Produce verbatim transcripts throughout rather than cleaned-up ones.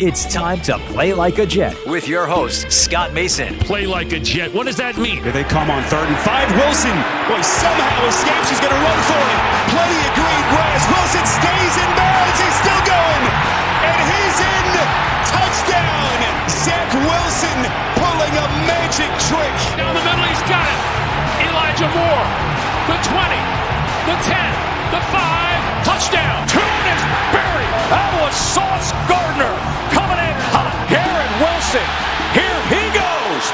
It's time to play like a Jet with your host, Scott Mason. Play like a Jet. What does that mean? Here they come on third and five. Wilson, boy, somehow escapes. He's going to run for it. Plenty of green grass. Wilson stays in bounds. He's still going. And he's in. Touchdown. Zach Wilson pulling a magic trick. Down the middle, he's got it. Elijah Moore. The twenty. The ten. The five. Touchdown. Tune is buried. That was Sauce Gardner. Garrett Wilson, here he goes.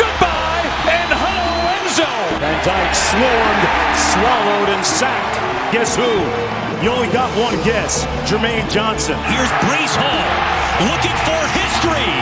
Goodbye, and hello, Enzo. Van Dyke swarmed, swallowed, and sacked. Guess who? You only got one guess, Jermaine Johnson. Here's Breece Hall, looking for history.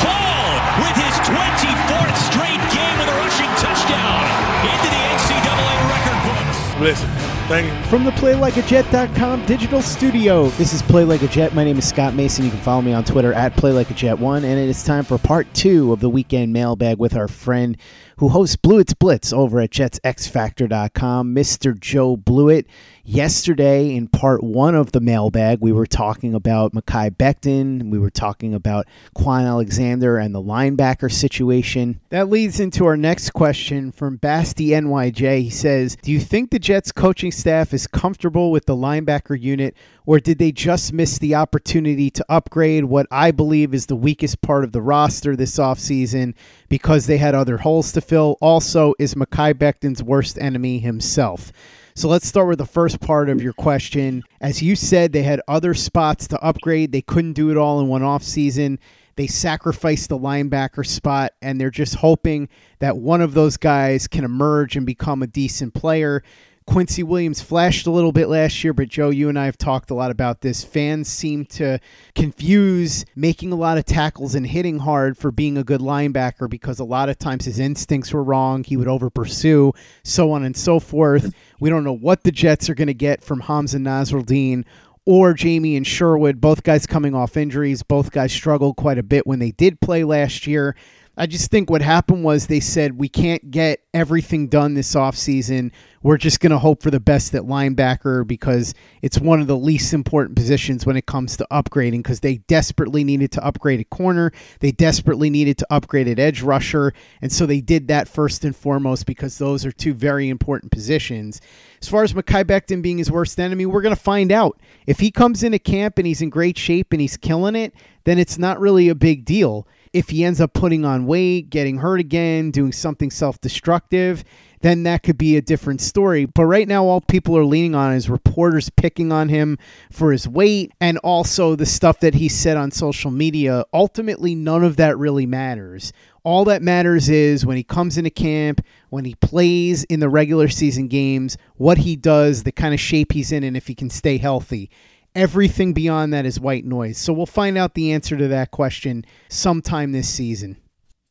Hall with his twenty-fourth straight game with a rushing touchdown into the N C double A record books. Listen, thank you. From the play like a jet dot com digital studio, this is Play Like a Jet. My name is Scott Mason. You can follow me on Twitter at Play Like A Jet one, and it is time for part two of the weekend mailbag with our friend who hosts Blewett's Blitz over at jets x factor dot com, Mister Joe Blewett. Yesterday, in part one of the mailbag, we were talking about Mekhi Becton. We were talking about Quan Alexander and the linebacker situation. That leads into our next question from Basti N Y J. He says, do you think the Jets coaching staff is comfortable with the linebacker unit, or did they just miss the opportunity to upgrade what I believe is the weakest part of the roster this offseason because they had other holes to fill? Also, is Mekhi Becton's worst enemy himself? So let's start with the first part of your question. As you said, they had other spots to upgrade. They couldn't do it all in one offseason. They sacrificed the linebacker spot, and they're just hoping that one of those guys can emerge and become a decent player. Quincy Williams flashed a little bit last year, but Joe, you and I have talked a lot about this. Fans seem to confuse making a lot of tackles and hitting hard for being a good linebacker because a lot of times his instincts were wrong. He would over-pursue, so on and so forth. We don't know what the Jets are going to get from Hamza Nasruddeen or Jamie and Sherwood. Both guys coming off injuries. Both guys struggled quite a bit when they did play last year. I just think what happened was they said, we can't get everything done this offseason. We're just going to hope for the best at linebacker because it's one of the least important positions when it comes to upgrading, because they desperately needed to upgrade at corner. They desperately needed to upgrade at edge rusher. And so they did that first and foremost because those are two very important positions. As far as Mekhi Becton being his worst enemy, we're going to find out. If he comes into camp and he's in great shape and he's killing it, then it's not really a big deal. If he ends up putting on weight, getting hurt again, doing something self-destructive, then that could be a different story. But right now, all people are leaning on is reporters picking on him for his weight and also the stuff that he said on social media. Ultimately, none of that really matters. All that matters is when he comes into camp, when he plays in the regular season games, what he does, the kind of shape he's in, and if he can stay healthy. Everything beyond that is white noise. So we'll find out the answer to that question sometime this season.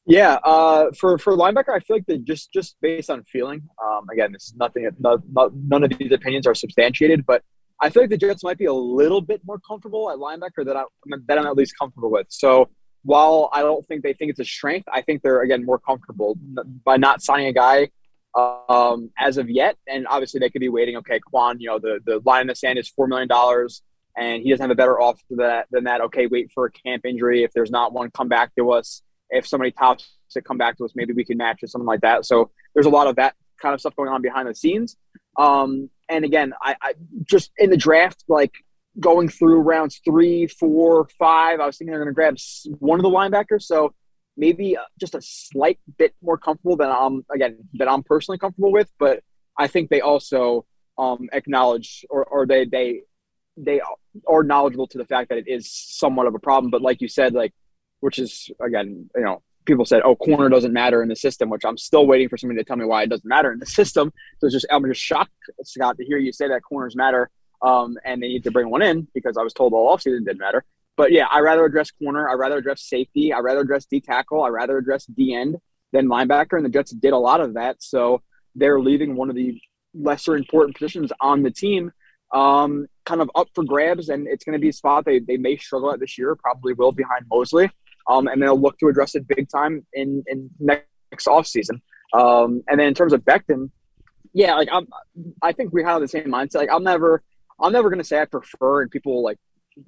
Yeah, uh, for for linebacker, I feel like they just just based on feeling. Um, again, it's nothing. No, no, none of these opinions are substantiated, but I feel like the Jets might be a little bit more comfortable at linebacker that I that I'm at least comfortable with. So while I don't think they think it's a strength, I think they're, again, more comfortable by not signing a guy um, as of yet. And obviously they could be waiting, okay, Quan, you know, the, the line in the sand is four million dollars and he doesn't have a better offer that, than that. Okay, wait for a camp injury. If there's not one, come back to us. If somebody tops it, come back to us. Maybe we can match it, something like that. So there's a lot of that kind of stuff going on behind the scenes. Um, and again, I, I just in the draft, like going through rounds three, four, five, I was thinking they're going to grab one of the linebackers. So maybe just a slight bit more comfortable than I'm, again, that I'm personally comfortable with. But I think they also um, acknowledge or, or they, they, they are knowledgeable to the fact that it is somewhat of a problem. But like you said, like, which is, again, you know, people said, oh, corner doesn't matter in the system, which I'm still waiting for somebody to tell me why it doesn't matter in the system. So it's just, I'm just shocked, Scott, to hear you say that corners matter um, and they need to bring one in, because I was told all offseason it didn't matter. But yeah, I'd rather address corner. I'd rather address safety. I'd rather address D tackle. I'd rather address D end than linebacker. And the Jets did a lot of that. So they're leaving one of the lesser important positions on the team um, kind of up for grabs. And it's going to be a spot they, they may struggle at this year, probably will, behind Mosley. Um, and they'll look to address it big time in, in next offseason. Um, and then in terms of Becton, yeah, like I'm, I think we have the same mindset. Like I'm never, I'm never going to say I prefer, and people like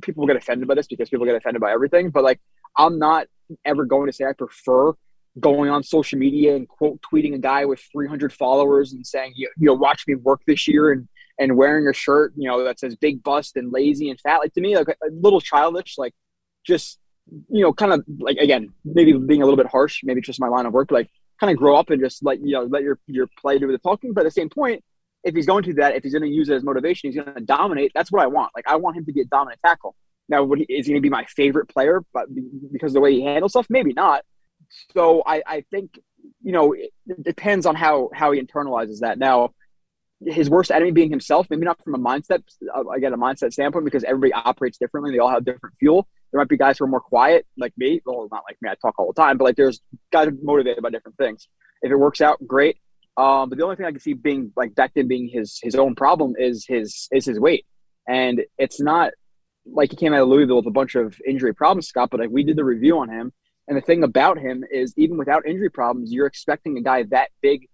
people get offended by this because people get offended by everything. But like, I'm not ever going to say I prefer going on social media and quote tweeting a guy with three hundred followers and saying, you, you know, watch me work this year, and and wearing a shirt, you know, that says big bust and lazy and fat. Like to me, like a little childish, like just, you know, kind of like, again, maybe being a little bit harsh, maybe just my line of work, like kind of grow up and just let, you know, let your, your play do the talking. But at the same point, if he's going to do that, if he's going to use it as motivation, he's going to dominate. That's what I want. Like, I want him to be a dominant tackle. Now, would he, is he going to be my favorite player, but because of the way he handles stuff? Maybe not. So I, I think, you know, it depends on how, how he internalizes that. Now, his worst enemy being himself, maybe not from a mindset, again, a mindset standpoint, because everybody operates differently. They all have different fuel. There might be guys who are more quiet like me. Well, not like me. I talk all the time, but like there's guys motivated by different things. If it works out, great. Um, but the only thing I can see being like Becton being his, his own problem is his, is his weight. And it's not like he came out of Louisville with a bunch of injury problems, Scott, but like we did the review on him. And the thing about him is even without injury problems, you're expecting a guy that big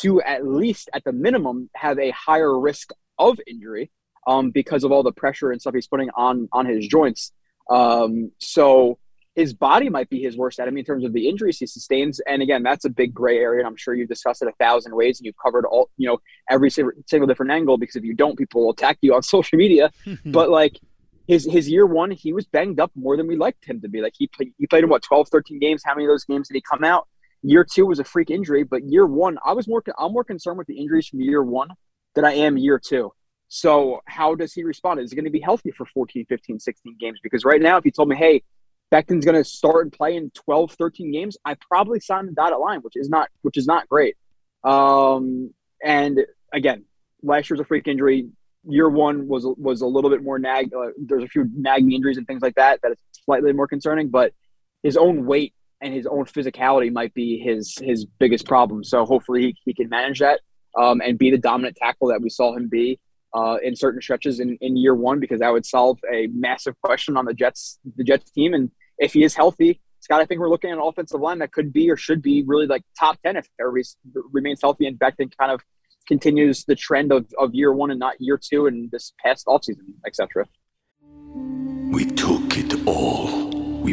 to at least at the minimum have a higher risk of injury um, because of all the pressure and stuff he's putting on, on his joints. Um, so his body might be his worst enemy in terms of the injuries he sustains. And again, that's a big gray area. And I'm sure you've discussed it a thousand ways and you've covered all, you know, every single different angle, because if you don't, people will attack you on social media. But like his, his year one, he was banged up more than we liked him to be. Like he played, he played in what, twelve, thirteen games. How many of those games did he come out? Year two was a freak injury, but year one, I was more, I'm more concerned with the injuries from year one than I am year two. So how does he respond? Is he going to be healthy for fourteen, fifteen, sixteen games? Because right now, if you told me, hey, Becton's going to start and play in twelve, thirteen games, I probably signed the dotted line, which is not, which is not great. Um, and again, last year's a freak injury. Year one was, was a little bit more nag. Uh, there's a few nagging injuries and things like that, that is slightly more concerning, but his own weight and his own physicality might be his, his biggest problem. So hopefully he, he can manage that um, and be the dominant tackle that we saw him be Uh, in certain stretches in, in year one, because that would solve a massive question on the Jets, the Jets team. And if he is healthy, Scott, I think we're looking at an offensive line that could be or should be really like top ten if everybody remains healthy and Becton kind of continues the trend of, of year one and not year two and this past offseason, et cetera. We took it all. We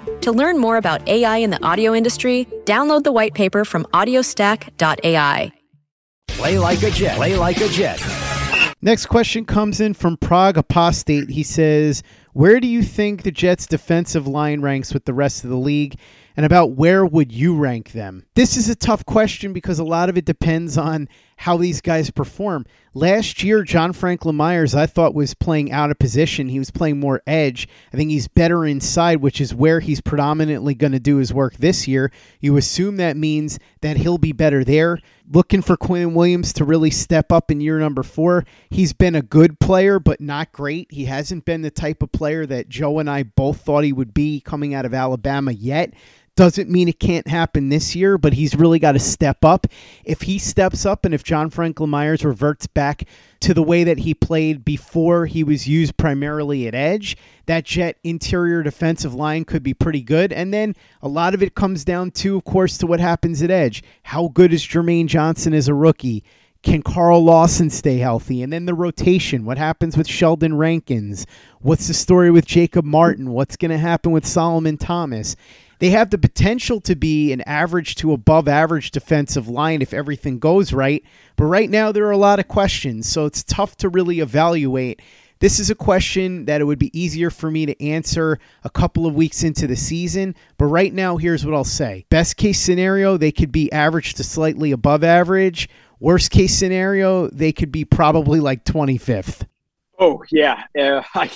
To learn more about A I in the audio industry, download the white paper from audio stack dot a i. Play like a Jet. Play like a Jet. Next question comes in from Prague Apostate. He says, where do you think the Jets' defensive line ranks with the rest of the league? And about where would you rank them? This is a tough question because a lot of it depends on how these guys perform. Last year, John Franklin Myers, I thought, was playing out of position. He was playing more edge. I think he's better inside, which is where he's predominantly going to do his work this year. You assume that means that he'll be better there. Looking for Quinn Williams to really step up in year number four. He's been a good player, but not great. He hasn't been the type of player that Joe and I both thought he would be coming out of Alabama yet. Doesn't mean it can't happen this year, but he's really got to step up. If he steps up and if John Franklin Myers reverts back to the way that he played before he was used primarily at edge, that Jet interior defensive line could be pretty good. And then a lot of it comes down to, of course, to what happens at edge. How good is Jermaine Johnson as a rookie? Can Carl Lawson stay healthy? And then the rotation. What happens with Sheldon Rankins? What's the story with Jacob Martin? What's going to happen with Solomon Thomas? They have the potential to be an average to above average defensive line if everything goes right. But right now, there are a lot of questions, so it's tough to really evaluate. This is a question that it would be easier for me to answer a couple of weeks into the season, but right now, here's what I'll say. Best case scenario, they could be average to slightly above average. Worst case scenario, they could be probably like twenty-fifth. Oh, yeah. Uh, I,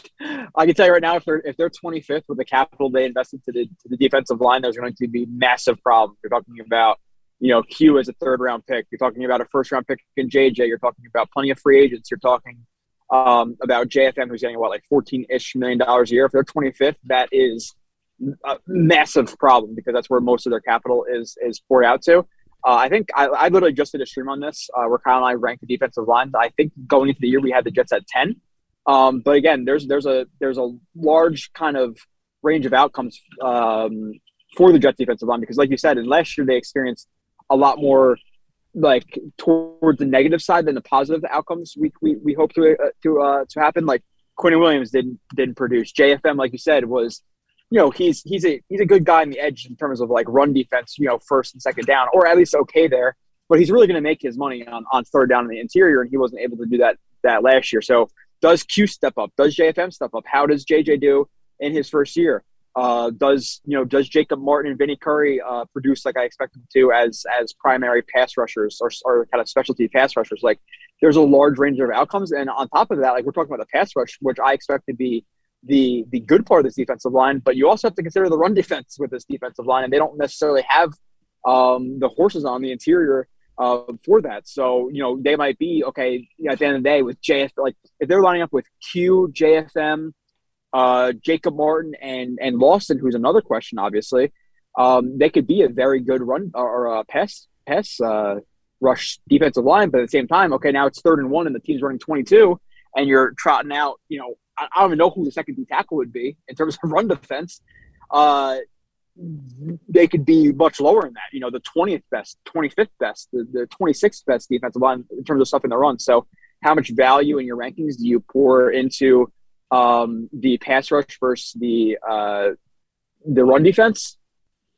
I can tell you right now, if they're, if they're twenty-fifth with the capital they invested to the, to the defensive line, there's going to be massive problems. You're talking about, you know, Q as a third-round pick. You're talking about a first-round pick in J J. You're talking about plenty of free agents. You're talking um, about J F M, who's getting, what, like fourteen-ish million dollars a year. If they're twenty-fifth, that is a massive problem because that's where most of their capital is is poured out to. Uh, I think I, I literally just did a stream on this uh, where Kyle and I ranked the defensive lines. I think going into the year we had the Jets at ten. Um, but again, there's there's a there's a large kind of range of outcomes um, for the Jets defensive line because, like you said, in last year they experienced a lot more like towards the negative side than the positive outcomes we we, we hope to uh, to uh, to happen. Like Quinn Williams didn't didn't produce. J F M, like you said, was you know he's he's a he's a good guy on the edge in terms of like run defense, you know, first and second down, or at least okay there. But he's really going to make his money on on third down in the interior, and he wasn't able to do that that last year. So. Does Q step up? Does J F M step up? How does J J do in his first year? Uh, does you know? Does Jacob Martin and Vinnie Curry uh, produce like I expect them to as as primary pass rushers or, or kind of specialty pass rushers? Like, there's a large range of outcomes, and on top of that, like we're talking about the pass rush, which I expect to be the the good part of this defensive line, but you also have to consider the run defense with this defensive line, and they don't necessarily have um, the horses on the interior. Uh, for that. So, you know, they might be, okay, you know, at the end of the day with J F M, like if they're lining up with Q, J F M, uh, Jacob Martin, and and Lawson, who's another question, obviously, um, they could be a very good run or, or a pass, pass uh, rush defensive line. But at the same time, okay, now it's third and one and the team's running twenty-two and you're trotting out, you know, I, I don't even know who the second D tackle would be in terms of run defense. Uh They could be much lower in that, you know, the twentieth best, twenty-fifth best, the, the twenty-sixth best defensive line in terms of stuff in the run. So how much value in your rankings do you pour into um, the pass rush versus the uh, the run defense?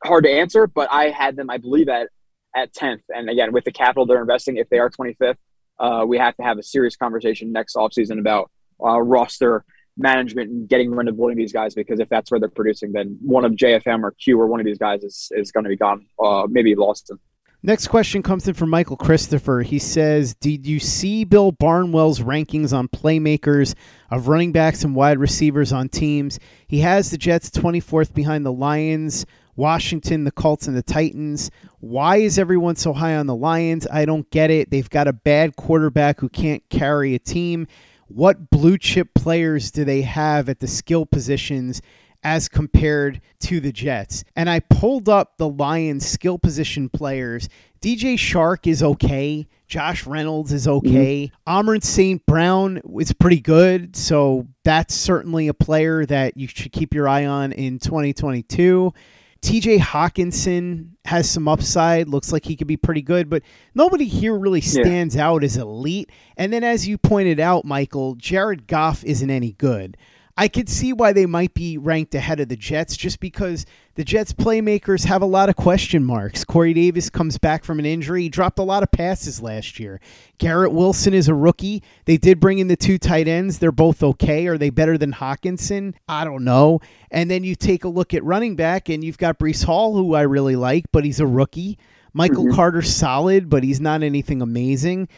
Hard to answer, but I had them, I believe, at, at tenth. And again, with the capital they're investing, if they are twenty-fifth, uh, we have to have a serious conversation next offseason about uh, roster management and getting rid of one of these guys, because if that's where they're producing, then one of J F M or Q or one of these guys is, is going to be gone, uh, maybe Lawson. Next question comes in from Michael Christopher. He says, did you see Bill Barnwell's rankings on playmakers of running backs and wide receivers on teams? He has the Jets twenty-fourth behind the Lions, Washington, the Colts, and the Titans. Why is everyone so high on the Lions? I don't get it. They've got a bad quarterback who can't carry a team. What blue chip players do they have at the skill positions as compared to the Jets? And I pulled up the Lions skill position players. D J Chark is okay. Josh Reynolds is okay. Mm-hmm. Amon-Ra Saint Brown is pretty good. So that's certainly a player that you should keep your eye on in twenty twenty-two. T J Hockenson has some upside. Looks like he could be pretty good, but nobody here really stands yeah. out as elite. And then as you pointed out, Michael, Jared Goff isn't any good. I could see why they might be ranked ahead of the Jets just because the Jets playmakers have a lot of question marks. Corey Davis comes back from an injury. He dropped a lot of passes last year. Garrett Wilson is a rookie. They did bring in the two tight ends. They're both okay. Are they better than Hockenson? I don't know. And then you take a look at running back, and you've got Breece Hall, who I really like, but he's a rookie. Michael mm-hmm. Carter's solid, but he's not anything amazing.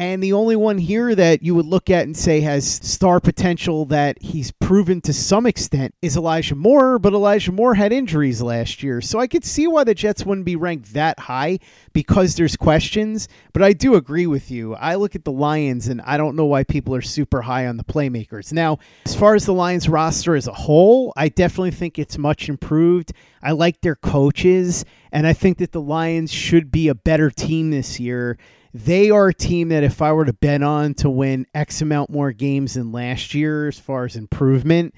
And the only one here that you would look at and say has star potential that he's proven to some extent is Elijah Moore, but Elijah Moore had injuries last year. So I could see why the Jets wouldn't be ranked that high because there's questions, but I do agree with you. I look at the Lions and I don't know why people are super high on the playmakers. Now, as far as the Lions roster as a whole, I definitely think it's much improved. I like their coaches, and I think that the Lions should be a better team this year. They are a team that if I were to bet on to win X amount more games than last year as far as improvement,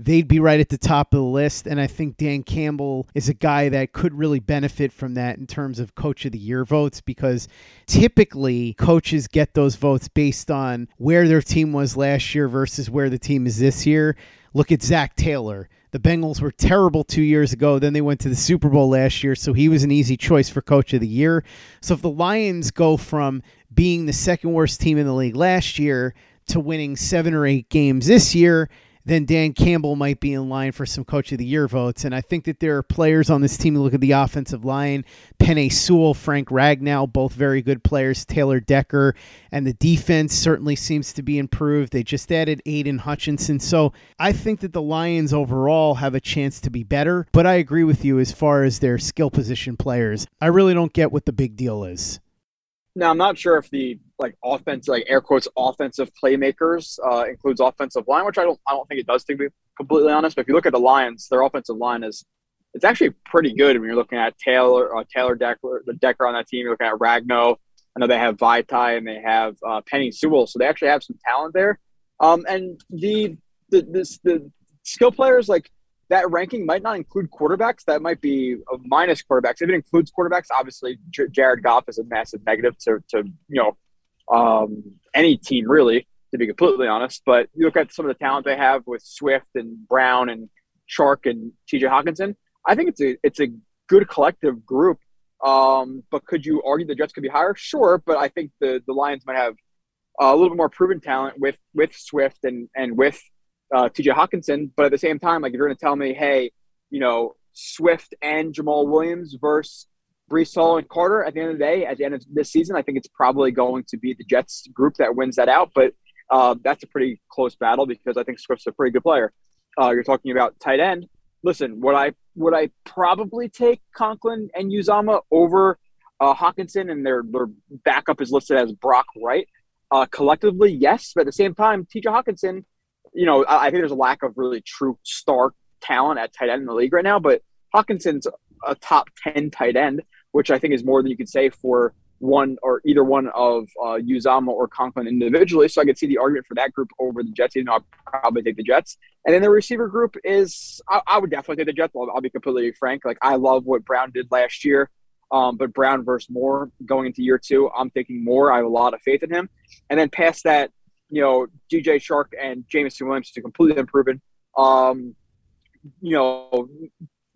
they'd be right at the top of the list. And I think Dan Campbell is a guy that could really benefit from that in terms of Coach of the Year votes, because typically coaches get those votes based on where their team was last year versus where the team is this year. Look at Zach Taylor. The Bengals were terrible two years ago. Then they went to the Super Bowl last year, so he was an easy choice for Coach of the Year. So if the Lions go from being the second worst team in the league last year to winning seven or eight games this year, then Dan Campbell might be in line for some Coach of the Year votes. And I think that there are players on this team. Look at the offensive line. Penei Sewell, Frank Ragnow, both very good players. Taylor Decker. And the defense certainly seems to be improved. They just added Aiden Hutchinson. So I think that the Lions overall have a chance to be better. But I agree with you as far as their skill position players. I really don't get what the big deal is. Now, I'm not sure if the like offense, like air quotes, offensive playmakers uh, includes offensive line, which I don't, I don't think it does, to be completely honest. But if you look at the Lions, their offensive line is, it's actually pretty good when you're looking at Taylor, uh, Taylor Decker, the Decker on that team. You're looking at Ragnow. I know they have Vitae and they have uh, Penei Sewell, so they actually have some talent there. Um, and the the this, the skill players, like that ranking might not include quarterbacks. That might be a minus quarterbacks. If it includes quarterbacks, obviously J- Jared Goff is a massive negative to, to you know, um, any team really, to be completely honest. But you look at some of the talent they have with Swift and Brown and Chark and T J Hockenson, I think it's a it's a good collective group. Um, but could you argue the Jets could be higher? Sure, but I think the, the Lions might have a little bit more proven talent with, with Swift and, and with – Uh, T J Hockenson, but at the same time, like if you're going to tell me, hey, you know, Swift and Jamal Williams versus Breece Hall and Carter, at the end of the day, at the end of this season, I think it's probably going to be the Jets group that wins that out. But uh, that's a pretty close battle because I think Swift's a pretty good player. Uh, you're talking about tight end. Listen, would I would I probably take Conklin and Uzama over uh, Hockenson, and their their backup is listed as Brock Wright. Uh, collectively, yes, but at the same time, T J Hockenson. You know, I think there's a lack of really true star talent at tight end in the league right now, but Hawkinson's a top ten tight end, which I think is more than you could say for one or either one of uh, Uzama or Conklin individually. So I could see the argument for that group over the Jets, even though I'd probably take the Jets. And then the receiver group is – I would definitely take the Jets. I'll, I'll be completely frank. Like, I love what Brown did last year. Um, but Brown versus Moore going into year two, I'm thinking Moore. I have a lot of faith in him. And then past that, you know, D J Chark and Jameson Williams to completely unproven. Um, you know,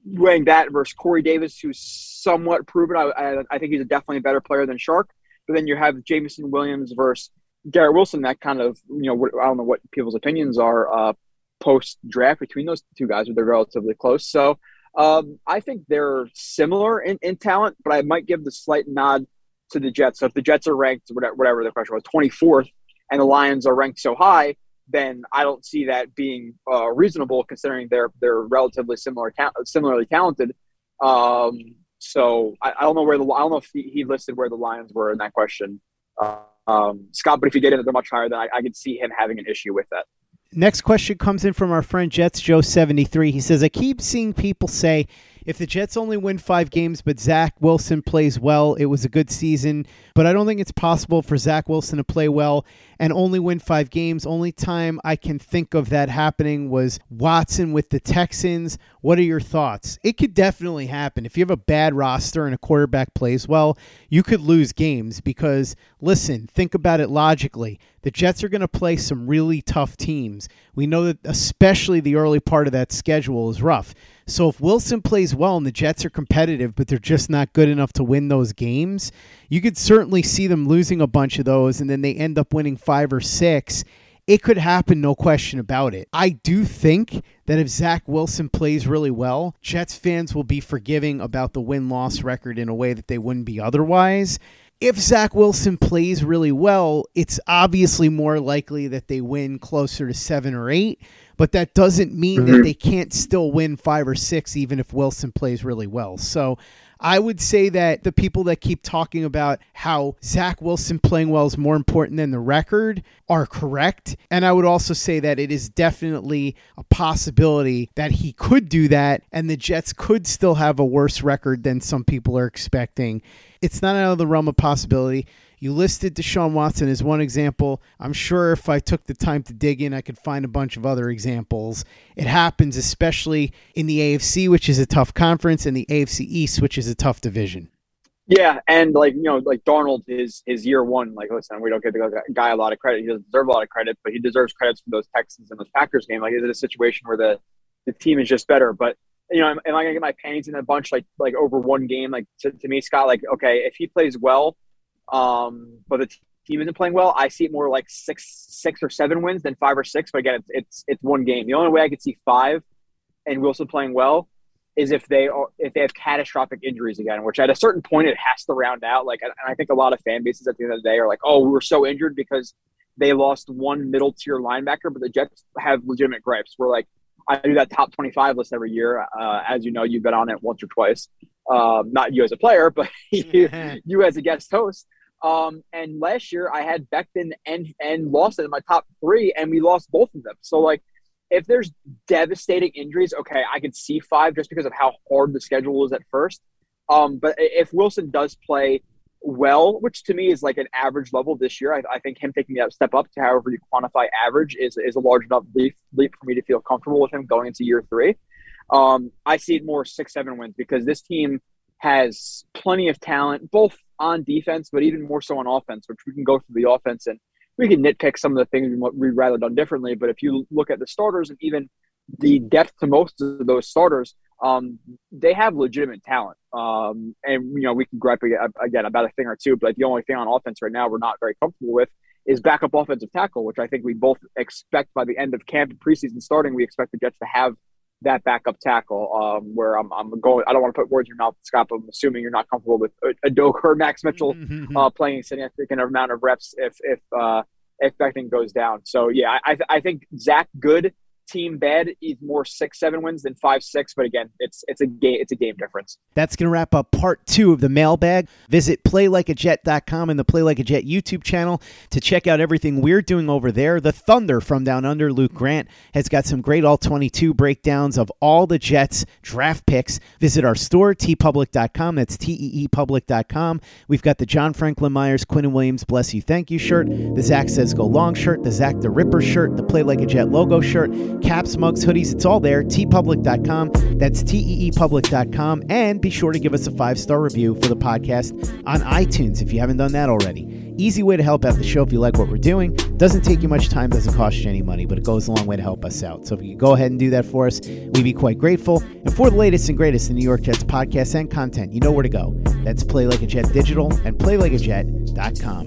weighing that versus Corey Davis, who's somewhat proven. I, I, I think he's definitely a better player than Chark. But then you have Jameson Williams versus Garrett Wilson. That kind of, you know, I don't know what people's opinions are uh, post-draft between those two guys, but they're relatively close. So Um, I think they're similar in, in talent, but I might give the slight nod to the Jets. So if the Jets are ranked, whatever, whatever the question was, twenty-fourth, and the Lions are ranked so high, then I don't see that being uh, reasonable considering they're they're relatively similar, ta- similarly talented. Um, so I, I don't know where the I don't know if he, he listed where the Lions were in that question, uh, um, Scott. But if he did, it they're much higher. Then I, I could see him having an issue with that. Next question comes in from our friend Jets Joe seventy-three. He says, I keep seeing people say if the Jets only win five games but Zach Wilson plays well, it was a good season. But I don't think it's possible for Zach Wilson to play well and only win five games. Only time I can think of that happening was Watson with the Texans. What are your thoughts? It could definitely happen. If you have a bad roster and a quarterback plays well, you could lose games because, listen, think about it logically. The Jets are going to play some really tough teams. We know that especially the early part of that schedule is rough. So if Wilson plays well and the Jets are competitive, but they're just not good enough to win those games, you could certainly see them losing a bunch of those, and then they end up winning five or six. It could happen, no question about it. I do think that if Zach Wilson plays really well, Jets fans will be forgiving about the win-loss record in a way that they wouldn't be otherwise. If Zach Wilson plays really well, it's obviously more likely that they win closer to seven or eight, but that doesn't mean mm-hmm. that they can't still win five or six, even if Wilson plays really well. So I would say that the people that keep talking about how Zach Wilson playing well is more important than the record are correct. And I would also say that it is definitely a possibility that he could do that, and the Jets could still have a worse record than some people are expecting. It's not out of the realm of possibility. You listed Deshaun Watson as one example. I'm sure if I took the time to dig in, I could find a bunch of other examples. It happens especially in the A F C, which is a tough conference, and the A F C East, which is a tough division. Yeah, and like, you know, like Darnold is his year one. Like, listen, we don't give the guy a lot of credit. He doesn't deserve a lot of credit, but he deserves credits for those Texans and those Packers game. Like, is it a situation where the, the team is just better? But, you know, am, am I going to get my panties in a bunch like like over one game? Like, to, to me, Scott, like, okay, if he plays well, Um, but the team isn't playing well, I see it more like six, six or seven wins than five or six. But again, it's, it's, it's one game. The only way I could see five and Wilson playing well is if they are, if they have catastrophic injuries again, which at a certain point it has to round out. Like, and I think a lot of fan bases at the end of the day are like, oh, we were so injured because they lost one middle tier linebacker, but the Jets have legitimate gripes. We're like, I do that top twenty-five list every year. Uh, as you know, you've been on it once or twice, um, not you as a player, but you, you as a guest host. Um, and last year I had Becton and, and Lawson in my top three, and we lost both of them. So like, if there's devastating injuries, okay, I could see five just because of how hard the schedule is at first. Um, but if Wilson does play well, which to me is like an average level this year, I, I think him taking that step up to however you quantify average is, is a large enough leap, leap for me to feel comfortable with him going into year three. Um, I see it more six, seven wins because this team has plenty of talent, both on defense, but even more so on offense, which we can go through the offense and we can nitpick some of the things we'd rather done differently. But if you look at the starters and even the depth to most of those starters, um, they have legitimate talent. Um, and, you know, we can gripe again about a thing or two, but the only thing on offense right now we're not very comfortable with is backup offensive tackle, which I think we both expect by the end of camp and preseason starting, we expect the Jets to have that backup tackle, um, where I'm, I'm going, I don't want to put words in your mouth, Scott, but I'm assuming you're not comfortable with Adoka or Max Mitchell uh, playing a significant amount of reps if if uh, if that thing goes down. So yeah, I I think Zach good, team bad is more six seven wins than five six. But again, it's it's a game it's a game difference. That's gonna wrap up part two of the mailbag. Visit play like a jet dot com and the Play Like a Jet YouTube channel to check out everything we're doing over there. The Thunder from Down Under, Luke Grant, has got some great all twenty-two breakdowns of all the Jets draft picks. Visit our store, tee public dot com. That's T E E public dot com. We've got the John Franklin Myers, Quinn Williams, Bless You, Thank You shirt, the Zach Says Go Long shirt, the Zach the Ripper shirt, the Play Like a Jet logo shirt, caps, mugs, hoodies, it's all there. tee public dot com. That's T E E public dot com. And be sure to give us a five-star review for the podcast on iTunes if you haven't done that already. Easy way to help out the show if you like what we're doing. Doesn't take you much time, doesn't cost you any money, but it goes a long way to help us out. So if you go ahead and do that for us, we'd be quite grateful. And for the latest and greatest in New York Jets podcasts and content, you know where to go. That's Play Like a Jet Digital and play like a jet dot com.